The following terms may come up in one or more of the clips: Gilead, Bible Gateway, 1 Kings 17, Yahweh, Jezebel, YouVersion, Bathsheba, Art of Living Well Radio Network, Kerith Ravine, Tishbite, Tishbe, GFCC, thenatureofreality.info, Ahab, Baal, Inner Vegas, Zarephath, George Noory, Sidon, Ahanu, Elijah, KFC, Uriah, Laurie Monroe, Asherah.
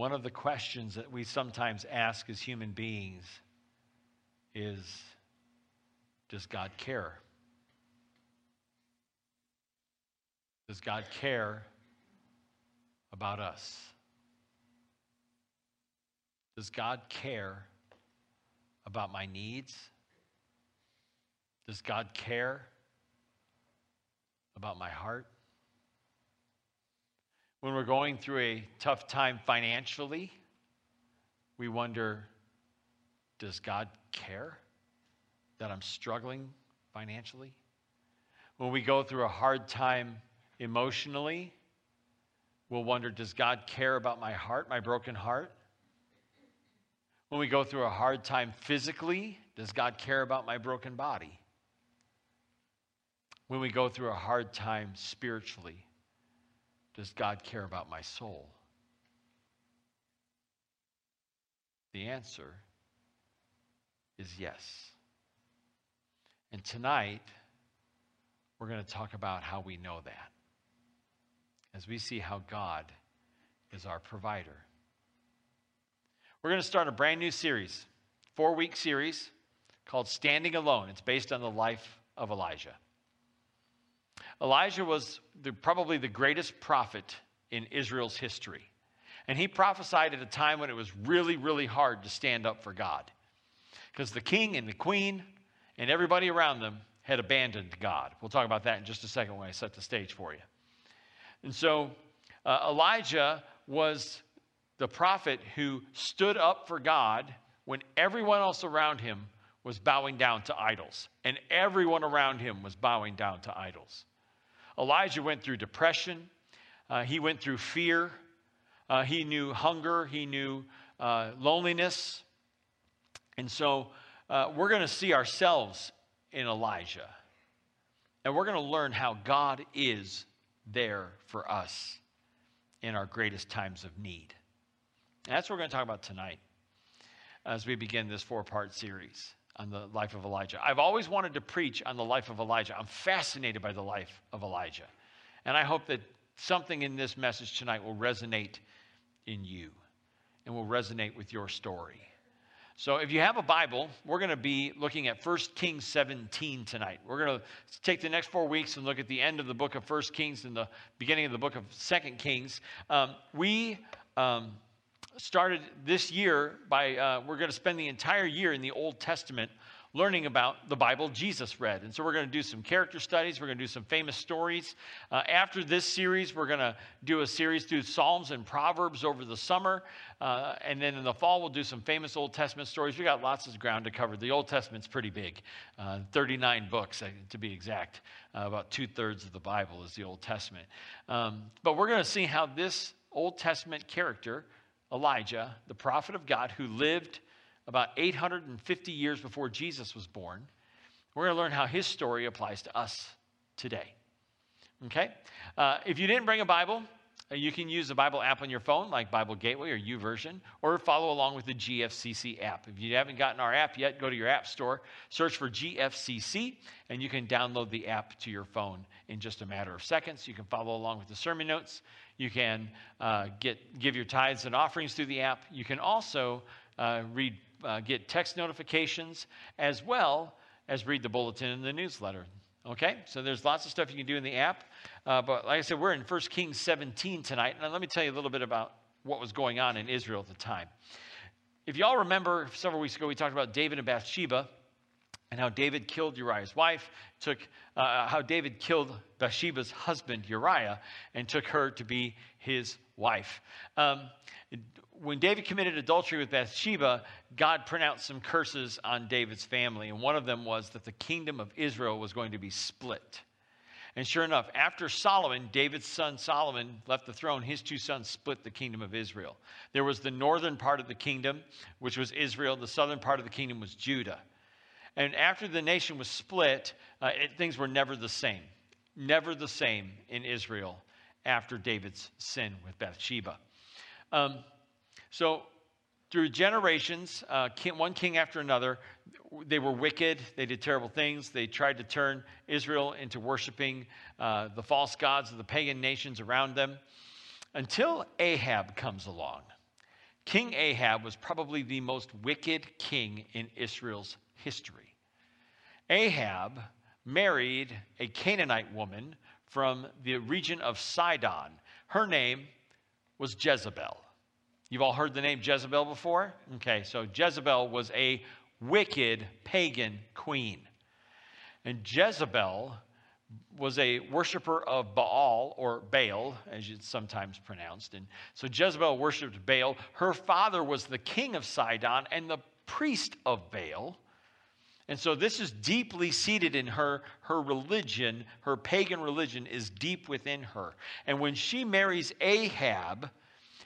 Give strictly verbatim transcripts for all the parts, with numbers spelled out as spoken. One of the questions that we sometimes ask as human beings is, does God care? Does God care about us? Does God care about my needs? Does God care about my heart? When we're going through a tough time financially, we wonder, does God care that I'm struggling financially? When we go through a hard time emotionally, we'll wonder, does God care about my heart, my broken heart? When we go through a hard time physically, does God care about my broken body? When we go through a hard time spiritually, does God care about my soul? The answer is yes. And tonight, we're going to talk about how we know that, as we see how God is our provider. We're going to start a brand new series, four-week series called Standing Alone. It's based on the life of Elijah. Elijah was the, probably the greatest prophet in Israel's history. And he prophesied at a time when it was really, really hard to stand up for God, because the king and the queen and everybody around them had abandoned God. We'll talk about that in just a second when I set the stage for you. And so uh, Elijah was the prophet who stood up for God when everyone else around him was bowing down to idols. And everyone around him was bowing down to idols. Elijah went through depression. Uh, he went through fear. Uh, he knew hunger. He knew uh, loneliness. And so uh, we're going to see ourselves in Elijah. And we're going to learn how God is there for us in our greatest times of need. And that's what we're going to talk about tonight as we begin this four-part series on the life of Elijah. I've always wanted to preach on the life of Elijah. I'm fascinated by the life of Elijah. And I hope that something in this message tonight will resonate in you and will resonate with your story. So if you have a Bible, we're going to be looking at First Kings seventeen tonight. We're going to take the next four weeks and look at the end of the book of First Kings and the beginning of the book of Second Kings. Um, we... Um, started this year by, uh, we're going to spend the entire year in the Old Testament learning about the Bible Jesus read. And so we're going to do some character studies. We're going to do some famous stories. Uh, after this series, we're going to do a series through Psalms and Proverbs over the summer. Uh, and then in the fall, we'll do some famous Old Testament stories. We got lots of ground to cover. The Old Testament's pretty big, uh, thirty-nine books, uh, to be exact. Uh, about two-thirds of the Bible is the Old Testament. Um, but we're going to see how this Old Testament character Elijah, the prophet of God, who lived about eight hundred fifty years before Jesus was born, we're going to learn how his story applies to us today. Okay? Uh, if you didn't bring a Bible, you can use the Bible app on your phone, like Bible Gateway or YouVersion, or follow along with the G F C C app. If you haven't gotten our app yet, go to your app store, search for G F C C, and you can download the app to your phone in just a matter of seconds. You can follow along with the sermon notes. You can uh, get give your tithes and offerings through the app. You can also uh, read, uh, get text notifications, as well as read the bulletin and the newsletter. Okay, so there's lots of stuff you can do in the app. Uh, but like I said, we're in First Kings seventeen tonight. And let me tell you a little bit about what was going on in Israel at the time. If y'all remember, several weeks ago, we talked about David and Bathsheba and how David killed Uriah's wife, took uh, how David killed Bathsheba's husband, Uriah, and took her to be his wife. Um, when David committed adultery with Bathsheba, God pronounced some curses on David's family. And one of them was that the kingdom of Israel was going to be split. And sure enough, after Solomon, David's son Solomon left the throne, his two sons split the kingdom of Israel. There was the northern part of the kingdom, which was Israel. The southern part of the kingdom was Judah. And after the nation was split, uh, it, things were never the same. Never the same in Israel after David's sin with Bathsheba. Um, so through generations, uh, king, one king after another, they were wicked. They did terrible things. They tried to turn Israel into worshiping uh, the false gods of the pagan nations around them, until Ahab comes along. King Ahab was probably the most wicked king in Israel's history. Ahab married a Canaanite woman from the region of Sidon. Her name was Jezebel. You've all heard the name Jezebel before? Okay, so Jezebel was a wicked pagan queen. And Jezebel was a worshiper of Baal, or Baal, as it's sometimes pronounced. And so Jezebel worshipped Baal. Her father was the king of Sidon and the priest of Baal. And so this is deeply seated in her. Her religion, her pagan religion, is deep within her. And when she marries Ahab,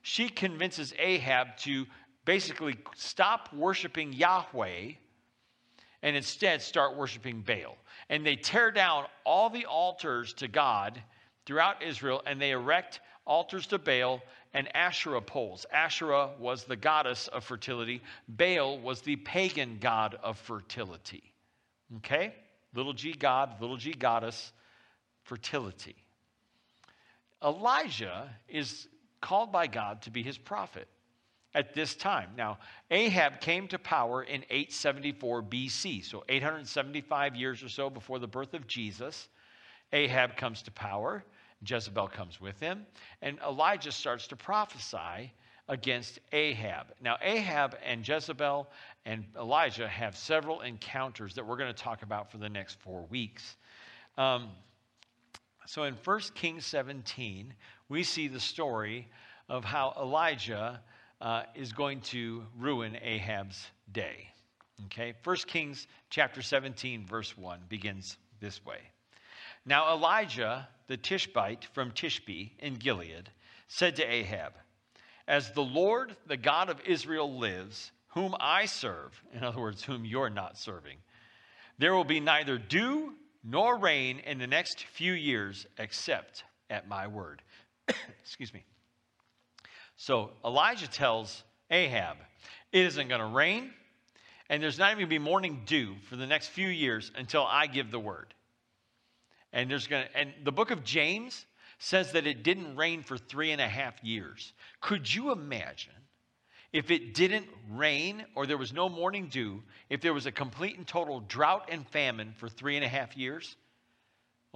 she convinces Ahab to basically stop worshiping Yahweh and instead start worshiping Baal. And they tear down all the altars to God throughout Israel, and they erect altars to Baal and Asherah poles. Asherah was the goddess of fertility. Baal was the pagan god of fertility. Okay? Little g god, little g goddess, fertility. Elijah is called by God to be his prophet at this time. Now, Ahab came to power in eight seventy-four B C, so eight hundred seventy-five years or so before the birth of Jesus. Ahab comes to power. Jezebel comes with him, and Elijah starts to prophesy against Ahab. Now, Ahab and Jezebel and Elijah have several encounters that we're going to talk about for the next four weeks. Um, so in First Kings seventeen, we see the story of how Elijah uh, is going to ruin Ahab's day. Okay, First Kings chapter seventeen, verse one begins this way. Now Elijah, the Tishbite from Tishbe in Gilead, said to Ahab, "As the Lord, the God of Israel, lives, whom I serve," in other words, whom you're not serving, "there will be neither dew nor rain in the next few years except at my word." Excuse me. So Elijah tells Ahab, it isn't going to rain, and there's not even going to be morning dew for the next few years until I give the word. And there's going to, and the book of James says that it didn't rain for three and a half years. Could you imagine if it didn't rain or there was no morning dew, if there was a complete and total drought and famine for three and a half years?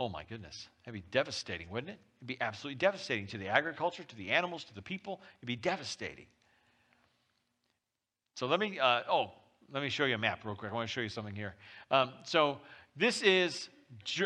Oh my goodness, that'd be devastating, wouldn't it? It'd be absolutely devastating to the agriculture, to the animals, to the people. It'd be devastating. So let me, uh, oh, let me show you a map real quick. I want to show you something here. Um, so this is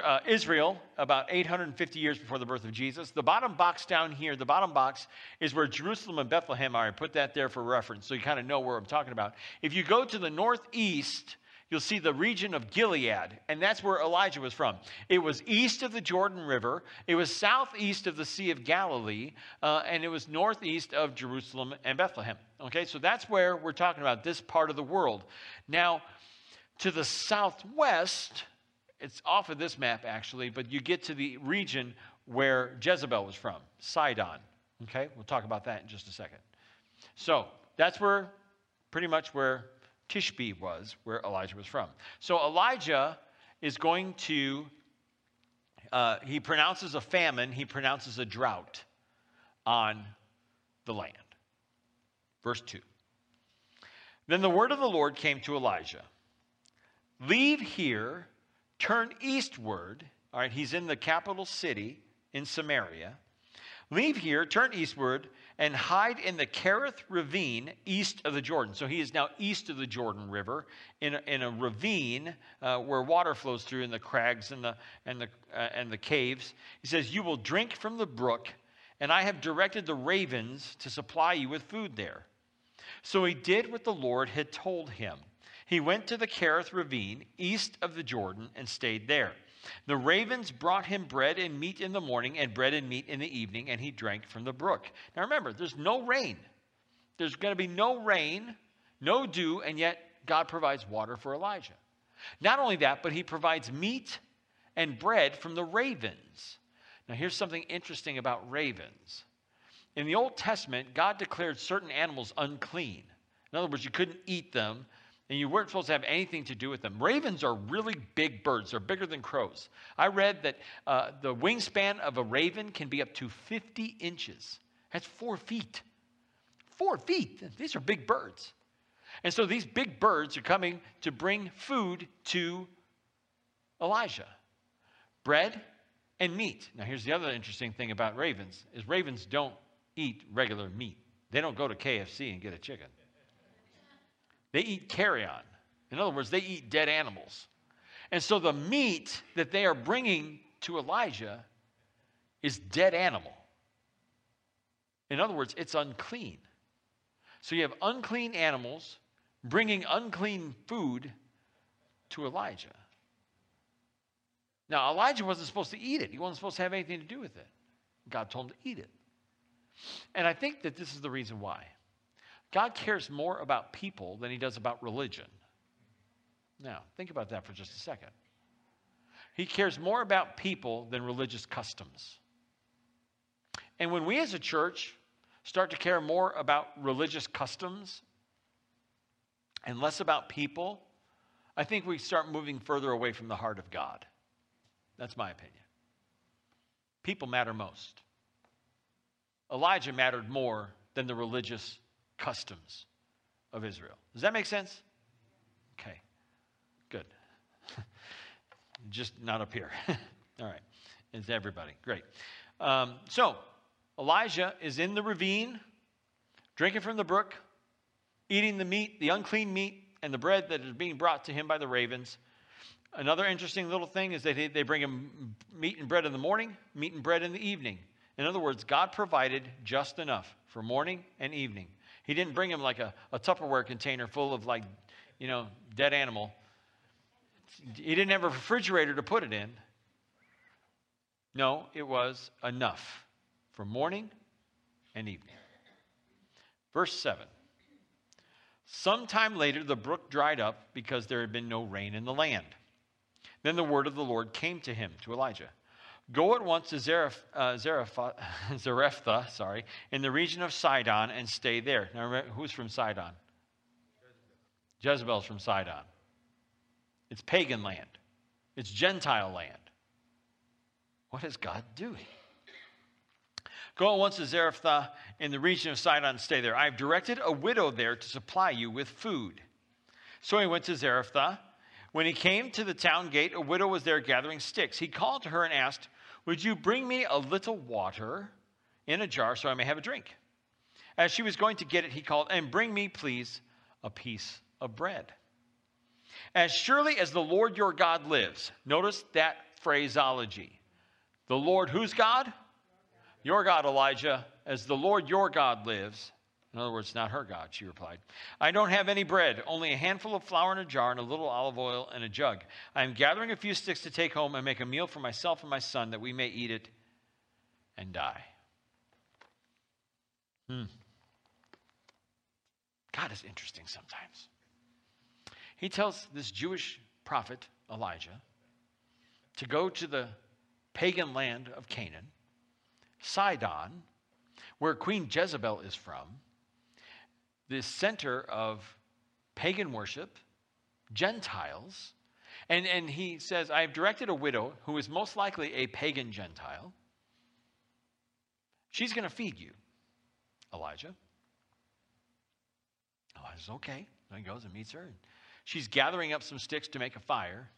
Uh, Israel, about eight hundred fifty years before the birth of Jesus. The bottom box down here, the bottom box is where Jerusalem and Bethlehem are. I put that there for reference so you kind of know where I'm talking about. If you go to the northeast, you'll see the region of Gilead, and that's where Elijah was from. It was east of the Jordan River. It was southeast of the Sea of Galilee, uh, and it was northeast of Jerusalem and Bethlehem. Okay, so that's where we're talking about, this part of the world. Now, to the southwest, it's off of this map, actually, but you get to the region where Jezebel was from, Sidon. Okay? We'll talk about that in just a second. So that's where, pretty much where Tishbe was, where Elijah was from. So Elijah is going to, uh, he pronounces a famine, he pronounces a drought on the land. Verse two. Then the word of the Lord came to Elijah. Leave here. Turn eastward, all right, he's in the capital city in Samaria. Leave here, turn eastward, and hide in the Kerith Ravine east of the Jordan. So he is now east of the Jordan River in a, in a ravine uh, where water flows through in the crags and the, and, the, uh, and the caves. He says, you will drink from the brook, and I have directed the ravens to supply you with food there. So he did what the Lord had told him. He went to the Kerith Ravine, east of the Jordan, and stayed there. The ravens brought him bread and meat in the morning and bread and meat in the evening, and he drank from the brook. Now remember, there's no rain. There's going to be no rain, no dew, and yet God provides water for Elijah. Not only that, but he provides meat and bread from the ravens. Now here's something interesting about ravens. In the Old Testament, God declared certain animals unclean. In other words, you couldn't eat them. And you weren't supposed to have anything to do with them. Ravens are really big birds. They're bigger than crows. I read that uh, the wingspan of a raven can be up to fifty inches. That's four feet. four feet. These are big birds. And so these big birds are coming to bring food to Elijah. Bread and meat. Now, here's the other interesting thing about ravens, is ravens don't eat regular meat. They don't go to K F C and get a chicken. They eat carrion. In other words, they eat dead animals. And so the meat that they are bringing to Elijah is dead animal. In other words, it's unclean. So you have unclean animals bringing unclean food to Elijah. Now, Elijah wasn't supposed to eat it. He wasn't supposed to have anything to do with it. God told him to eat it. And I think that this is the reason why. God cares more about people than he does about religion. Now, think about that for just a second. He cares more about people than religious customs. And when we as a church start to care more about religious customs and less about people, I think we start moving further away from the heart of God. That's my opinion. People matter most. Elijah mattered more than the religious customs of Israel. Does that make sense? Okay, good. Just not up here. All right, it's everybody. Great. Um, so, Elijah is in the ravine, drinking from the brook, eating the meat, the unclean meat, and the bread that is being brought to him by the ravens. Another interesting little thing is that they bring him meat and bread in the morning, meat and bread in the evening. In other words, God provided just enough for morning and evening. He didn't bring him like a, a Tupperware container full of like, you know, dead animal. He didn't have a refrigerator to put it in. No, it was enough for morning and evening. Verse seven. Sometime later, the brook dried up because there had been no rain in the land. Then the word of the Lord came to him, to Elijah. Go at once to Zareph, uh, Zarephath, Zarephath, sorry, in the region of Sidon and stay there. Now, remember, who's from Sidon? Jezebel. Jezebel's from Sidon. It's pagan land. It's Gentile land. What is God doing? Go at once to Zarephath in the region of Sidon and stay there. I have directed a widow there to supply you with food. So he went to Zarephath. When he came to the town gate, a widow was there gathering sticks. He called to her and asked, would you bring me a little water in a jar so I may have a drink? As she was going to get it, he called, and bring me, please, a piece of bread. As surely as the Lord your God lives. Notice that phraseology. The Lord, whose God? Your God, Elijah. As the Lord your God lives. In other words, not her God, she replied. I don't have any bread, only a handful of flour in a jar and a little olive oil in a jug. I am gathering a few sticks to take home and make a meal for myself and my son that we may eat it and die. Hmm. God is interesting sometimes. He tells this Jewish prophet, Elijah, to go to the pagan land of Canaan, Sidon, where Queen Jezebel is from, the center of pagan worship, Gentiles, and, and he says, I have directed a widow who is most likely a pagan Gentile. She's going to feed you, Elijah. Elijah's okay. So he goes and meets her. And she's gathering up some sticks to make a fire.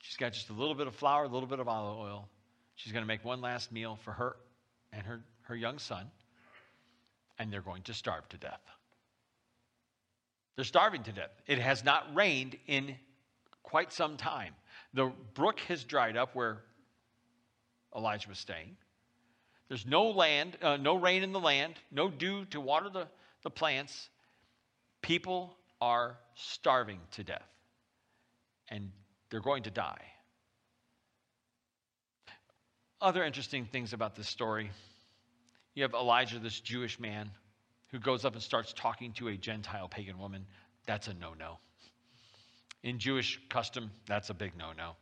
She's got just a little bit of flour, a little bit of olive oil. She's going to make one last meal for her and her, her young son, and they're going to starve to death. They're starving to death. It has not rained in quite some time. The brook has dried up where Elijah was staying. There's no land, uh, no rain in the land, no dew to water the, the plants. People are starving to death, and they're going to die. Other interesting things about this story. You have Elijah, this Jewish man, who goes up and starts talking to a Gentile pagan woman. That's a no-no. In Jewish custom, that's a big no-no.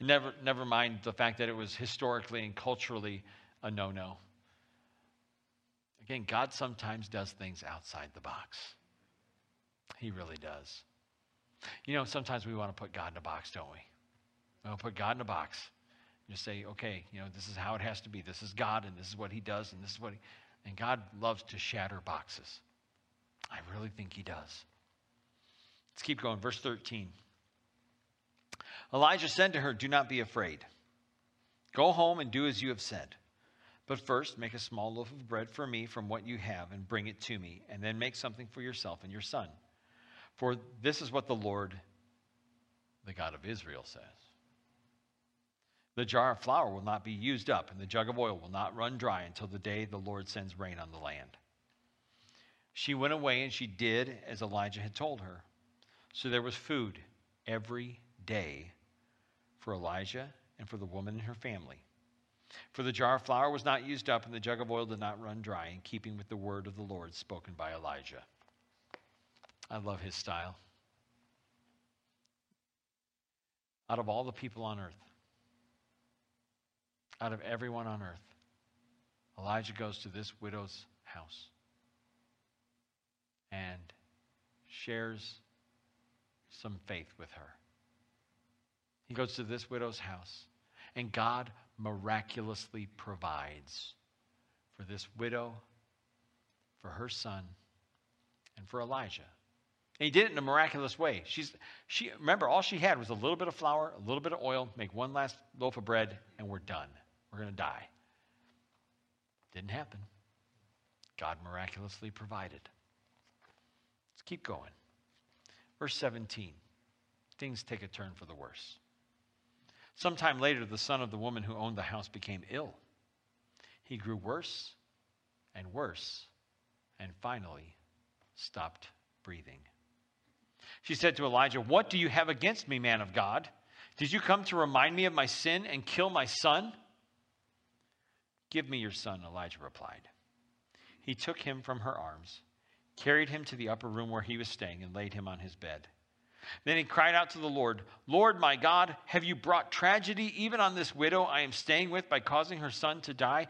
Never, never mind the fact that it was historically and culturally a no-no. Again, God sometimes does things outside the box. He really does. You know, sometimes we want to put God in a box, don't we? We want to put God in a box. Just say, okay, you know, this is how it has to be. This is God, and this is what he does, and this is what he... And God loves to shatter boxes. I really think he does. Let's keep going. Verse thirteen. Elijah said to her, "Do not be afraid. Go home and do as you have said. But first, make a small loaf of bread for me from what you have and bring it to me. And then make something for yourself and your son. For this is what the Lord, the God of Israel, says. The jar of flour will not be used up, and the jug of oil will not run dry until the day the Lord sends rain on the land." She went away, and she did as Elijah had told her. So there was food every day for Elijah and for the woman and her family. For the jar of flour was not used up, and the jug of oil did not run dry, in keeping with the word of the Lord spoken by Elijah. I love his style. Out of all the people on earth, out of everyone on earth, Elijah goes to this widow's house and shares some faith with her. He goes to this widow's house, and God miraculously provides for this widow, for her son, and for Elijah. And he did it in a miraculous way. She's, she, remember, all she had was a little bit of flour, a little bit of oil, make one last loaf of bread, and we're done. We're going to die. Didn't happen. God miraculously provided. Let's keep going. Verse seventeen. Things take a turn for the worse. Sometime later, the son of the woman who owned the house became ill. He grew worse and worse and finally stopped breathing. She said to Elijah, "What do you have against me, man of God? Did you come to remind me of my sin and kill my son?" "Give me your son," Elijah replied. He took him from her arms, carried him to the upper room where he was staying, and laid him on his bed. Then he cried out to the Lord, "Lord, my God, have you brought tragedy even on this widow I am staying with by causing her son to die?"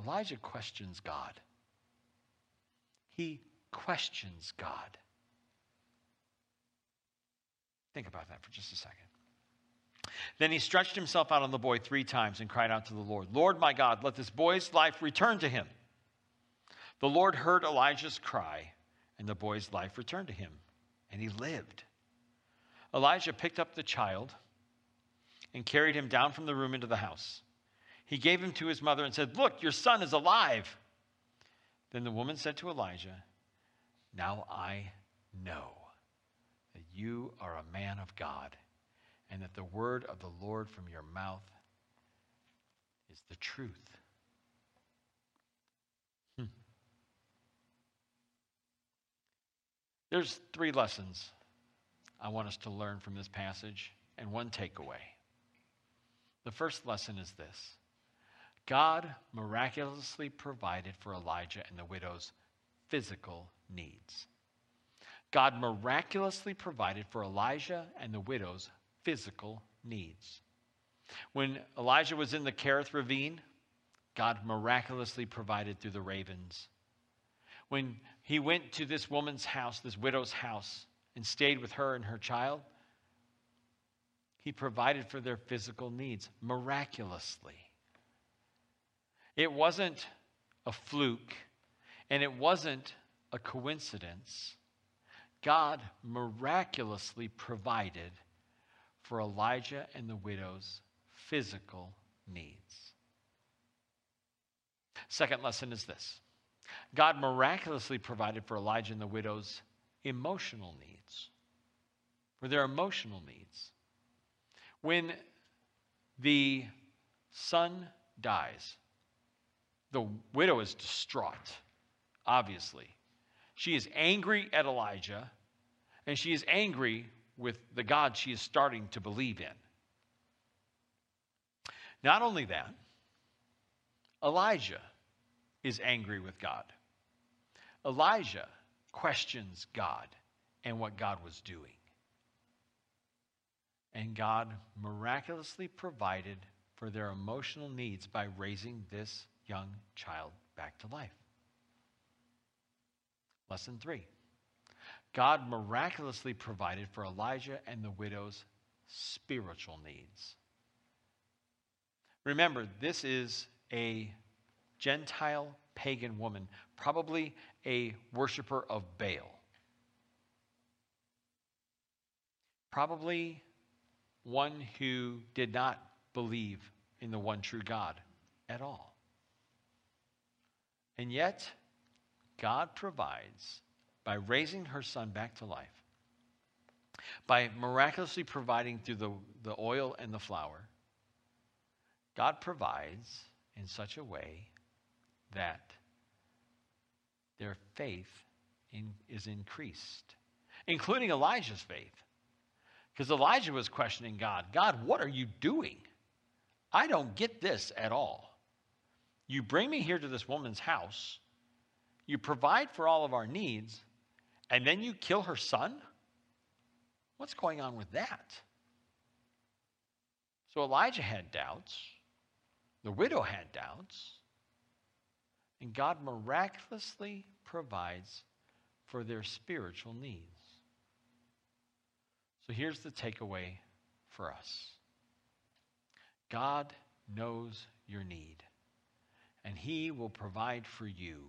Elijah questions God. He questions God. Think about that for just a second. Then he stretched himself out on the boy three times and cried out to the Lord, "Lord, my God, let this boy's life return to him." The Lord heard Elijah's cry, and the boy's life returned to him, and he lived. Elijah picked up the child and carried him down from the room into the house. He gave him to his mother and said, "Look, your son is alive." Then the woman said to Elijah, "Now I know that you are a man of God, and that the word of the Lord from your mouth is the truth." Hmm. There's three lessons I want us to learn from this passage and one takeaway. The first lesson is this: God miraculously provided for Elijah and the widow's physical needs. God miraculously provided for Elijah and the widow's physical needs. When Elijah was in the Kerith Ravine, God miraculously provided through the ravens. When he went to this woman's house, this widow's house, and stayed with her and her child, he provided for their physical needs miraculously. It wasn't a fluke, and it wasn't a coincidence. God miraculously provided for Elijah and the widow's physical needs. Second lesson is this: God miraculously provided for Elijah and the widow's emotional needs, for their emotional needs. When the son dies, the widow is distraught, obviously. She is angry at Elijah, and she is angry with the God she is starting to believe in. Not only that, Elijah is angry with God. Elijah questions God and what God was doing. And God miraculously provided for their emotional needs by raising this young child back to life. Lesson three: God miraculously provided for Elijah and the widow's spiritual needs. Remember, this is a Gentile pagan woman, probably a worshiper of Baal. Probably one who did not believe in the one true God at all. And yet, God provides by raising her son back to life, by miraculously providing through the, the oil and the flour. God provides in such a way that their faith in, is increased, including Elijah's faith. Because Elijah was questioning God. God, what are you doing? I don't get this at all. You bring me here to this woman's house. You provide for all of our needs. And then you kill her son? What's going on with that? So Elijah had doubts. The widow had doubts. And God miraculously provides for their spiritual needs. So here's the takeaway for us. God knows your need, and he will provide for you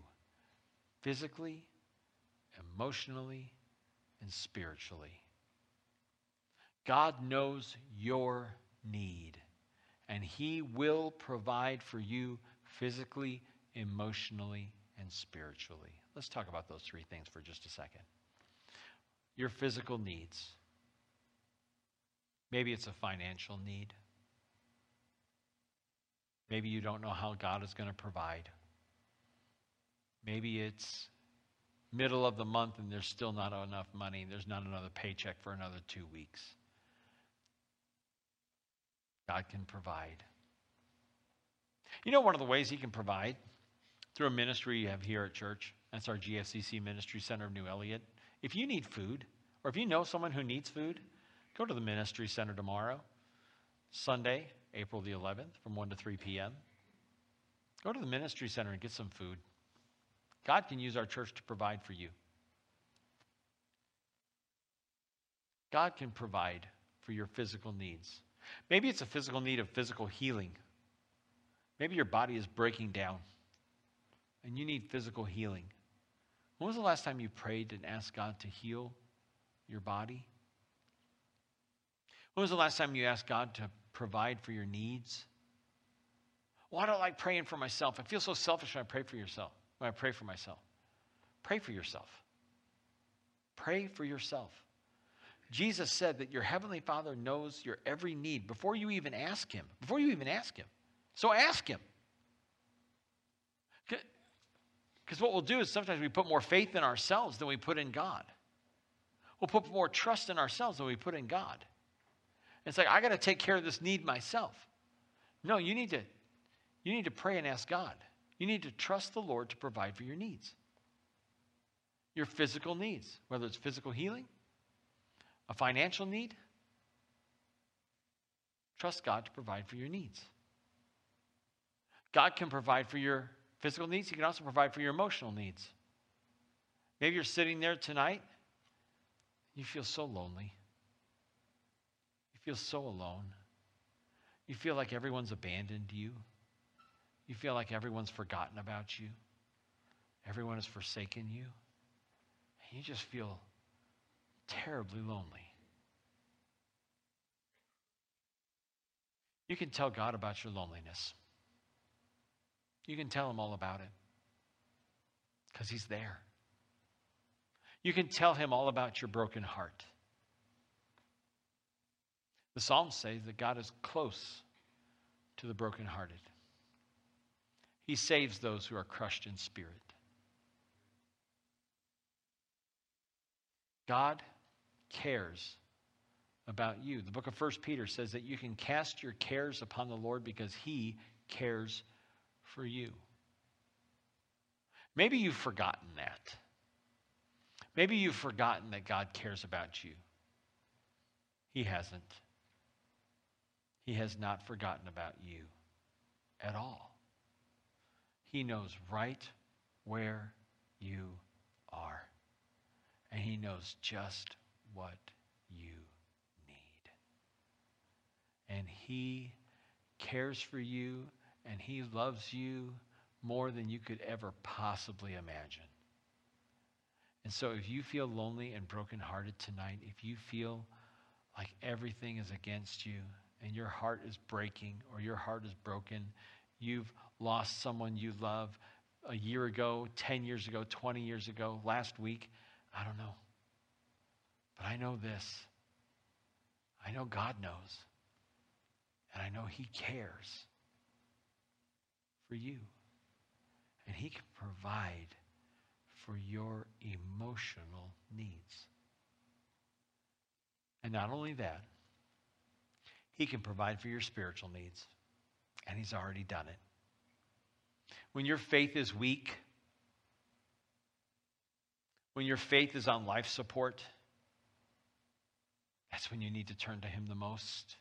physically, emotionally, and spiritually. God knows your need, and he will provide for you physically, emotionally, and spiritually. Let's talk about those three things for just a second. Your physical needs. Maybe it's a financial need. Maybe you don't know how God is going to provide. Maybe it's middle of the month and there's still not enough money. There's not another paycheck for another two weeks. God can provide. You know one of the ways he can provide? Through a ministry you have here at church. That's our G F C C Ministry Center of New Elliott. If you need food, or if you know someone who needs food, go to the Ministry Center tomorrow, Sunday, April the eleventh, from one to three p m Go to the Ministry Center and get some food. God can use our church to provide for you. God can provide for your physical needs. Maybe it's a physical need of physical healing. Maybe your body is breaking down and you need physical healing. When was the last time you prayed and asked God to heal your body? When was the last time you asked God to provide for your needs? Well, I don't like praying for myself. I feel so selfish when I pray for yourself. When I pray for myself. Pray for yourself. Pray for yourself. Jesus said that your heavenly Father knows your every need before you even ask him. Before you even ask him. So ask him. Because what we'll do is sometimes we put more faith in ourselves than we put in God. We'll put more trust in ourselves than we put in God. It's like, I got to take care of this need myself. No, you need to, you need to pray and ask God. You need to trust the Lord to provide for your needs. Your physical needs, whether it's physical healing, a financial need. Trust God to provide for your needs. God can provide for your physical needs. He can also provide for your emotional needs. Maybe you're sitting there tonight. You feel so lonely. You feel so alone. You feel like everyone's abandoned you. You feel like everyone's forgotten about you. Everyone has forsaken you. And you just feel terribly lonely. You can tell God about your loneliness. You can tell him all about it because he's there. You can tell him all about your broken heart. The Psalm says that God is close to the brokenhearted. He saves those who are crushed in spirit. God cares about you. The book of First Peter says that you can cast your cares upon the Lord because he cares for you. Maybe you've forgotten that. Maybe you've forgotten that God cares about you. He hasn't. He has not forgotten about you at all. He knows right where you are. And he knows just what you need. And he cares for you and he loves you more than you could ever possibly imagine. And so if you feel lonely and brokenhearted tonight, if you feel like everything is against you and your heart is breaking or your heart is broken, you've lost someone you love a year ago, ten years ago, twenty years ago, last week, I don't know. But I know this. I know God knows. And I know he cares for you. And he can provide for your emotional needs. And not only that, he can provide for your spiritual needs. And he's already done it. When your faith is weak, when your faith is on life support, that's when you need to turn to him the most.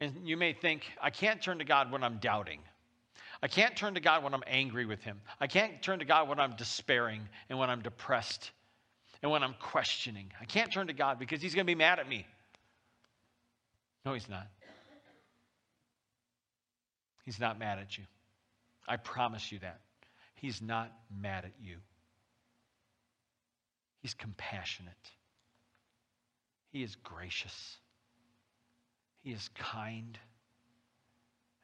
And you may think, I can't turn to God when I'm doubting. I can't turn to God when I'm angry with him. I can't turn to God when I'm despairing and when I'm depressed and when I'm questioning. I can't turn to God because he's going to be mad at me. No, he's not. He's not mad at you. I promise you that. He's not mad at you. He's compassionate. He is gracious. He is kind.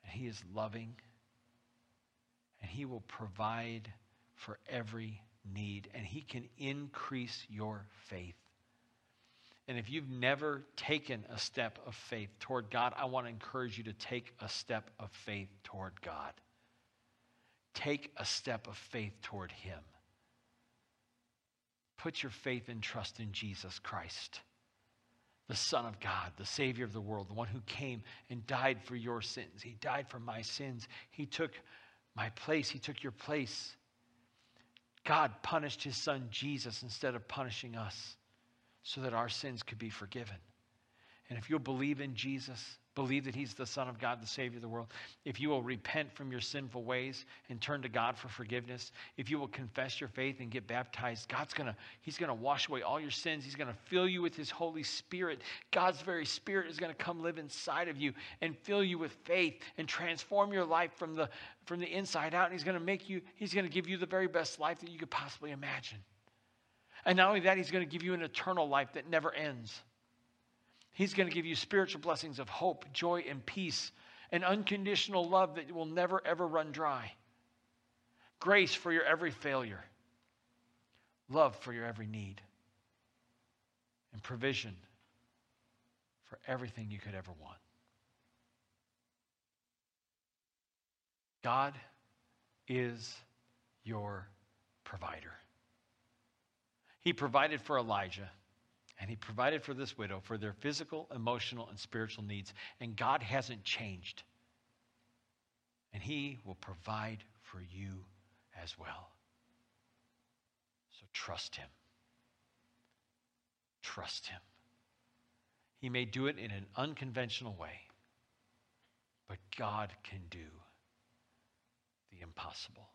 And he is loving. And he will provide for every need. And he can increase your faith. And if you've never taken a step of faith toward God, I want to encourage you to take a step of faith toward God. Take a step of faith toward him. Put your faith and trust in Jesus Christ, the Son of God, the Savior of the world, the one who came and died for your sins. He died for my sins. He took my place. He took your place. God punished his son Jesus instead of punishing us so that our sins could be forgiven. And if you'll believe in Jesus, believe that he's the Son of God, the Savior of the world, if you will repent from your sinful ways and turn to God for forgiveness, if you will confess your faith and get baptized, God's gonna, he's gonna wash away all your sins. He's gonna fill you with his Holy Spirit. God's very Spirit is gonna come live inside of you and fill you with faith and transform your life from the from the inside out. And he's gonna make you, he's gonna give you the very best life that you could possibly imagine. And not only that, he's gonna give you an eternal life that never ends. He's going to give you spiritual blessings of hope, joy, and peace, and unconditional love that will never, ever run dry. Grace for your every failure. Love for your every need. And provision for everything you could ever want. God is your provider. He provided for Elijah. And he provided for this widow for their physical, emotional, and spiritual needs. And God hasn't changed. And he will provide for you as well. So trust him. Trust him. He may do it in an unconventional way, but God can do the impossible.